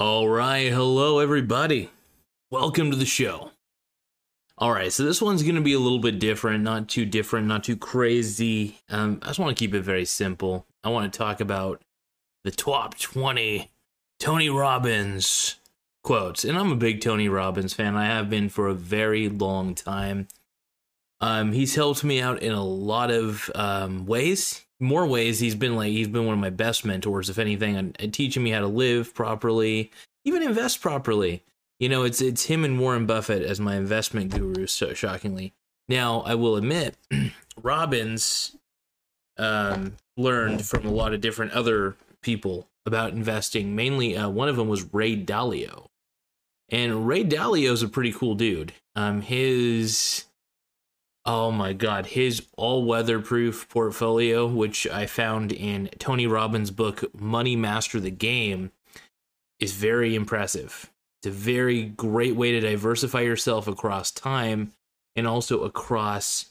All right, hello everybody. Welcome to the show. All right, so this one's going to be a little bit different, not too crazy. I just want to keep it very simple. I want to talk about the top 20 Tony Robbins quotes. And I'm a big Tony Robbins fan. I have been for a very long time. He's helped me out in a lot of ways. More ways, he's been one of my best mentors, if anything, and teaching me how to live properly, even invest properly. You know, it's him and Warren Buffett as my investment gurus, so shockingly. Now, I will admit, Robbins learned from a lot of different other people about investing. Mainly, one of them was Ray Dalio. And Ray Dalio's a pretty cool dude. His all-weather-proof portfolio, which I found in Tony Robbins' book, Money Master the Game, is very impressive. It's a very great way to diversify yourself across time and also across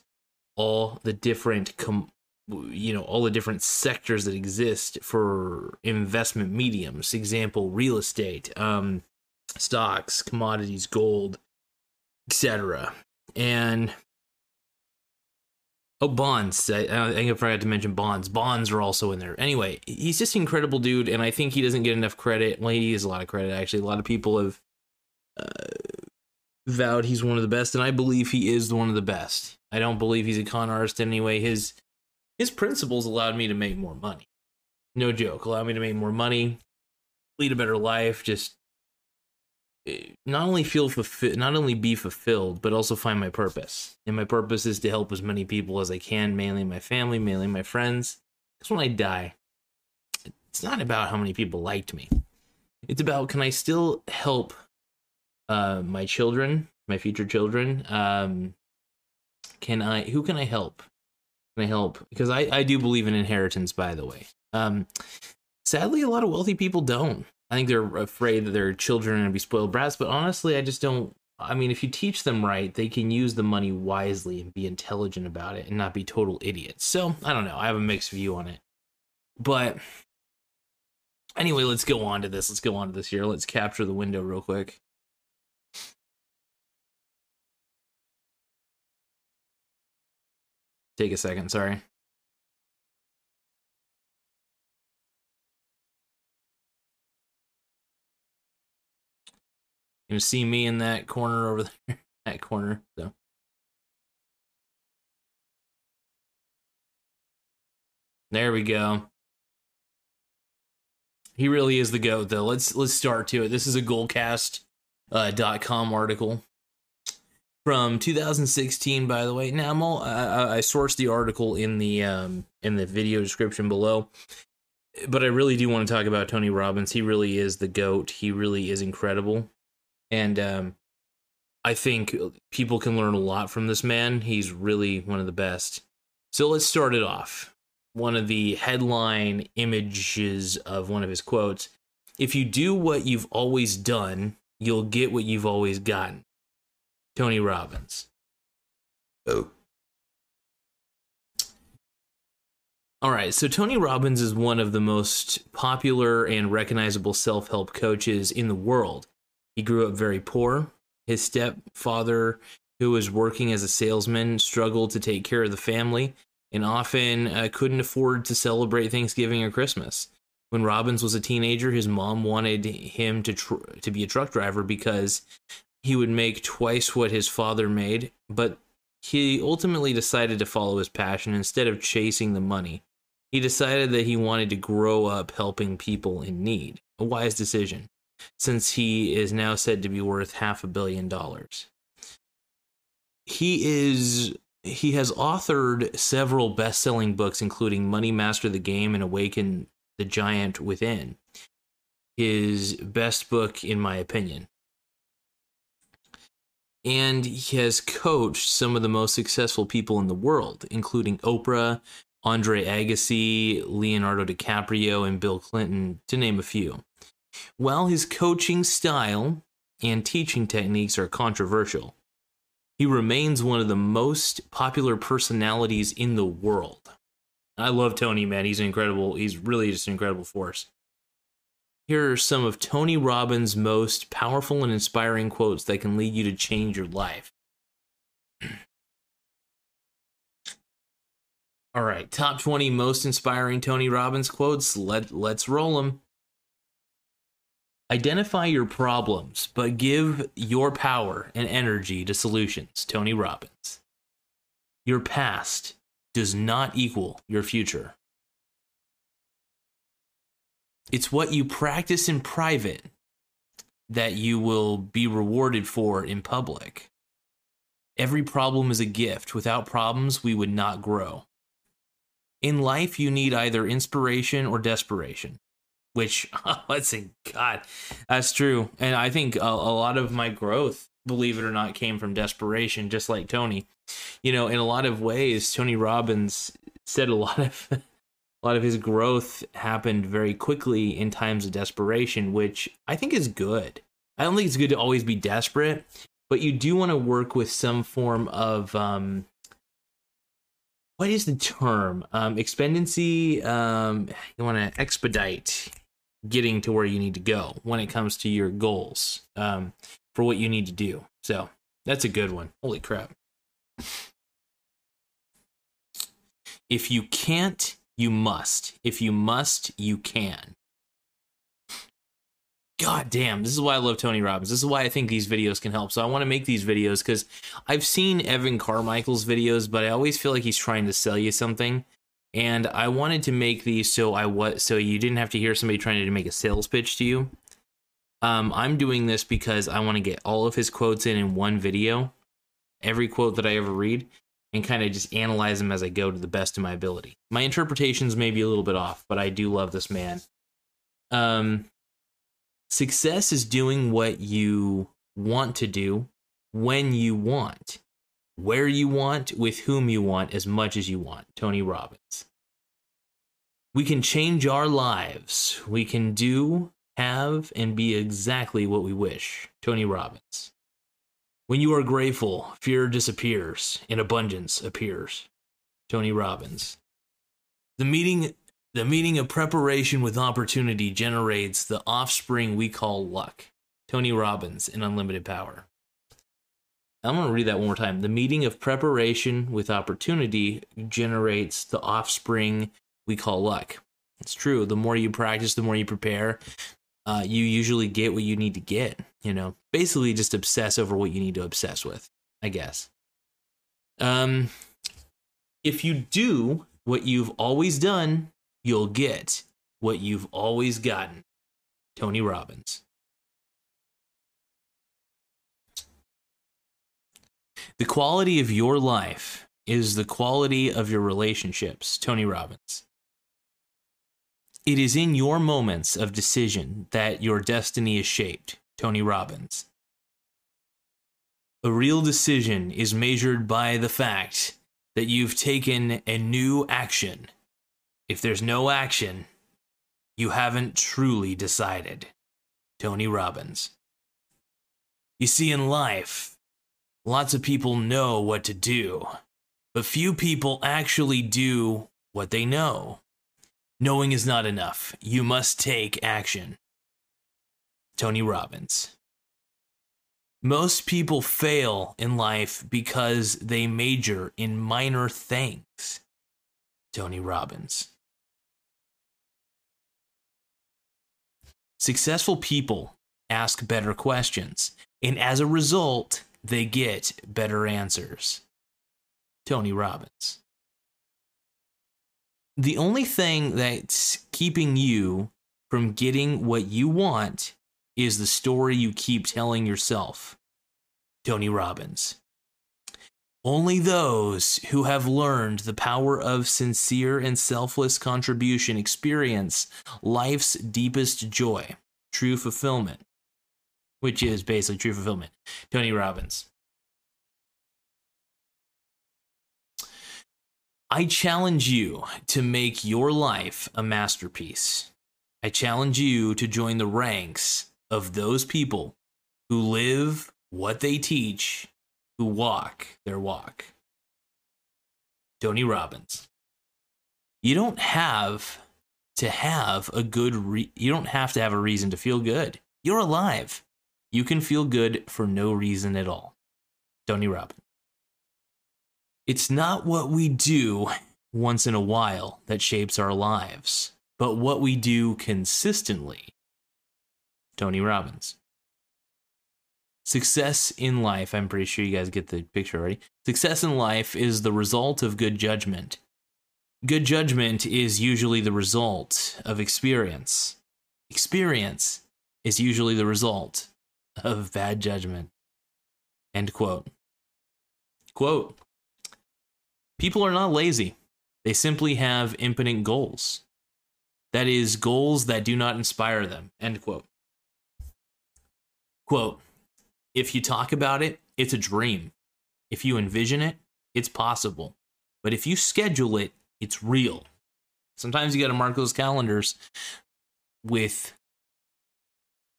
all the different, all the different sectors that exist for investment mediums. Example, real estate, stocks, commodities, gold, etc. And bonds. I think I forgot to mention bonds. Bonds are also in there. Anyway, he's just an incredible dude, and I think he doesn't get enough credit. Well, he is a lot of credit, actually. A lot of people have vowed he's one of the best, and I believe he is one of the best. I don't believe he's a con artist anyway. His principles allowed me to make more money. No joke. Allowed me to make more money, lead a better life, just not only be fulfilled, but also find my purpose. And my purpose is to help as many people as I can, mainly my family, mainly my friends. Because when I die, it's not about how many people liked me. It's about, can I still help my children, my future children? Who can I help? Can I help? Because I do believe in inheritance, by the way. Sadly, a lot of wealthy people don't. I think they're afraid that their children are going to be spoiled brats, but honestly, I just don't. I mean, if you teach them right, they can use the money wisely and be intelligent about it and not be total idiots. So, I don't know. I have a mixed view on it. But anyway, let's go on to this. Let's go on to this here. Let's capture the window real quick. Take a second. Sorry. You're going to see me in that corner over there, that corner. So, there we go. He really is the GOAT, though. Let's start to it. This is a Goalcast.com article from 2016, by the way. Now, I sourced the article in the video description below. But I really do want to talk about Tony Robbins. He really is the GOAT. He really is incredible. And I think people can learn a lot from this man. He's really one of the best. So let's start it off. One of the headline images of one of his quotes. If you do what you've always done, you'll get what you've always gotten. Tony Robbins. Oh. All right, so Tony Robbins is one of the most popular and recognizable self-help coaches in the world. He grew up very poor. His stepfather, who was working as a salesman, struggled to take care of the family and often couldn't afford to celebrate Thanksgiving or Christmas. When Robbins was a teenager, his mom wanted him to be a truck driver because he would make twice what his father made, but he ultimately decided to follow his passion instead of chasing the money. He decided that he wanted to grow up helping people in need. A wise decision, since he is now said to be worth $500 million. He has authored several best-selling books, including Money Master the Game and Awaken the Giant Within. His best book, in my opinion. And he has coached some of the most successful people in the world, including Oprah, Andre Agassi, Leonardo DiCaprio, and Bill Clinton, to name a few. While his coaching style and teaching techniques are controversial, he remains one of the most popular personalities in the world. I love Tony, man. He's incredible. He's really just an incredible force. Here are some of Tony Robbins' most powerful and inspiring quotes that can lead you to change your life. All right, top 20 most inspiring Tony Robbins quotes. Let's roll them. Identify your problems, but give your power and energy to solutions. Tony Robbins. Your past does not equal your future. It's what you practice in private that you will be rewarded for in public. Every problem is a gift. Without problems, we would not grow. In life, you need either inspiration or desperation. Which, let's say, God, that's true. And I think a lot of my growth, believe it or not, came from desperation, just like Tony. You know, in a lot of ways, Tony Robbins said a lot of his growth happened very quickly in times of desperation, which I think is good. I don't think it's good to always be desperate, but you do want to work with some form of, what is the term? Expediency. You want to expedite getting to where you need to go when it comes to your goals, for what you need to do. So that's a good one. Holy crap. If you can't, you must. If you must, you can. God damn, this is why I love Tony Robbins. This is why I think these videos can help. So I want to make these videos because I've seen Evan Carmichael's videos, but I always feel like he's trying to sell you something. And I wanted to make these so you didn't have to hear somebody trying to make a sales pitch to you. I'm doing this because I want to get all of his quotes in one video, every quote that I ever read, and kind of just analyze them as I go to the best of my ability. My interpretations may be a little bit off, but I do love this man. Success is doing what you want to do, when you want, where you want, with whom you want, as much as you want. Tony Robbins. We can change our lives. We can do, have, and be exactly what we wish. Tony Robbins. When you are grateful, fear disappears and abundance appears. Tony Robbins. The meaning of preparation with opportunity generates the offspring we call luck. Tony Robbins in Unlimited Power. I'm going to read that one more time. The meaning of preparation with opportunity generates the offspring we call luck. It's true. The more you practice, the more you prepare, you usually get what you need to get. You know, basically just obsess over what you need to obsess with, I guess. If you do what you've always done, you'll get what you've always gotten. Tony Robbins. The quality of your life is the quality of your relationships. Tony Robbins. It is in your moments of decision that your destiny is shaped. Tony Robbins. A real decision is measured by the fact that you've taken a new action. If there's no action, you haven't truly decided. Tony Robbins. You see, in life, lots of people know what to do, but few people actually do what they know. Knowing is not enough. You must take action. Tony Robbins. Most people fail in life because they major in minor things. Tony Robbins. Successful people ask better questions, and as a result, they get better answers. Tony Robbins. The only thing that's keeping you from getting what you want is the story you keep telling yourself. Tony Robbins. Only those who have learned the power of sincere and selfless contribution experience life's deepest joy, true fulfillment, which is basically true fulfillment. Tony Robbins. I challenge you to make your life a masterpiece. I challenge you to join the ranks of those people who live what they teach, who walk their walk. Tony Robbins. You don't have to have a good you don't have to have a reason to feel good. You're alive. You can feel good for no reason at all. Tony Robbins. It's not what we do once in a while that shapes our lives, but what we do consistently. Tony Robbins. Success in life, I'm pretty sure you guys get the picture already. Success in life is the result of good judgment. Good judgment is usually the result of experience. Experience is usually the result of bad judgment. End quote. Quote. People are not lazy. They simply have impotent goals. That is, goals that do not inspire them. End quote. Quote. If you talk about it, it's a dream. If you envision it, it's possible. But if you schedule it, it's real. Sometimes you got to mark those calendars with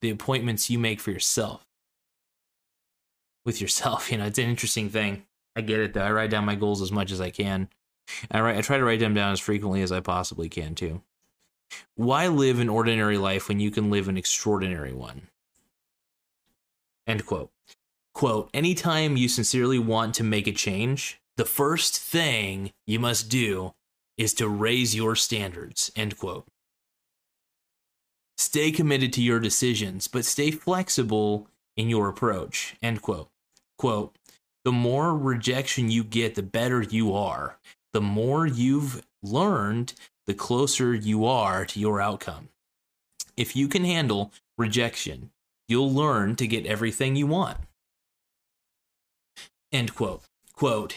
the appointments you make for yourself. With yourself, you know, it's an interesting thing. I get it, though. I write down my goals as much as I can. I try to write them down as frequently as I possibly can, too. Why live an ordinary life when you can live an extraordinary one? End quote. Quote, anytime you sincerely want to make a change, the first thing you must do is to raise your standards. End quote. Stay committed to your decisions, but stay flexible in your approach. End quote. Quote, the more rejection you get, the better you are. The more you've learned, the closer you are to your outcome. If you can handle rejection, you'll learn to get everything you want. End quote. Quote,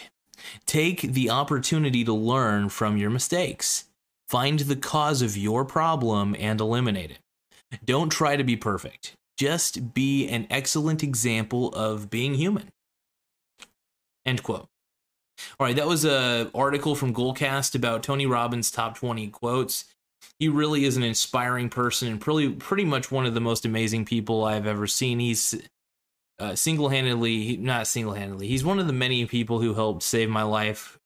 take the opportunity to learn from your mistakes. Find the cause of your problem and eliminate it. Don't try to be perfect. Just be an excellent example of being human. End quote. All right, that was an article from Goalcast about Tony Robbins' top 20 quotes. He really is an inspiring person and pretty much one of the most amazing people I've ever seen. He's he's one of the many people who helped save my life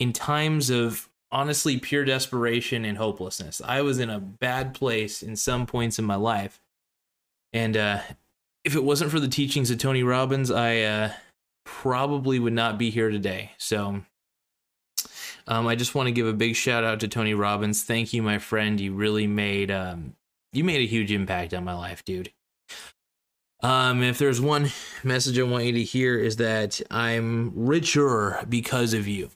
in times of honestly pure desperation and hopelessness. I was in a bad place in some points in my life. And if it wasn't for the teachings of Tony Robbins, I probably would not be here today. So I just want to give a big shout out to Tony Robbins. Thank you, my friend. You really made a huge impact on my life, dude. If there's one message I want you to hear, is that I'm richer because of you.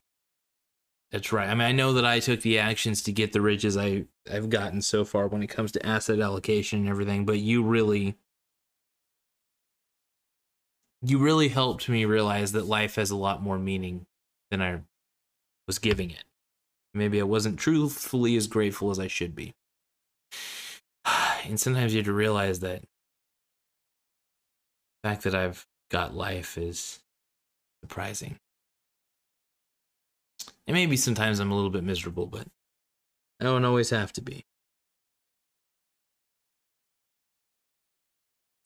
That's right. I mean, I know that I took the actions to get the riches I've gotten so far when it comes to asset allocation and everything, but you really helped me realize that life has a lot more meaning than I was giving it. Maybe I wasn't truthfully as grateful as I should be. And sometimes you have to realize that the fact that I've got life is surprising. And maybe sometimes I'm a little bit miserable, but I don't always have to be.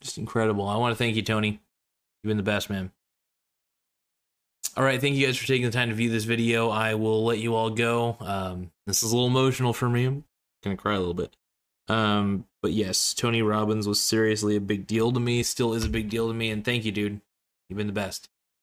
Just incredible. I want to thank you, Tony. You've been the best, man. All right, thank you guys for taking the time to view this video. I will let you all go. This is a little emotional for me. I'm going to cry a little bit. But yes, Tony Robbins was seriously a big deal to me, still is a big deal to me, and thank you, dude. You've been the best.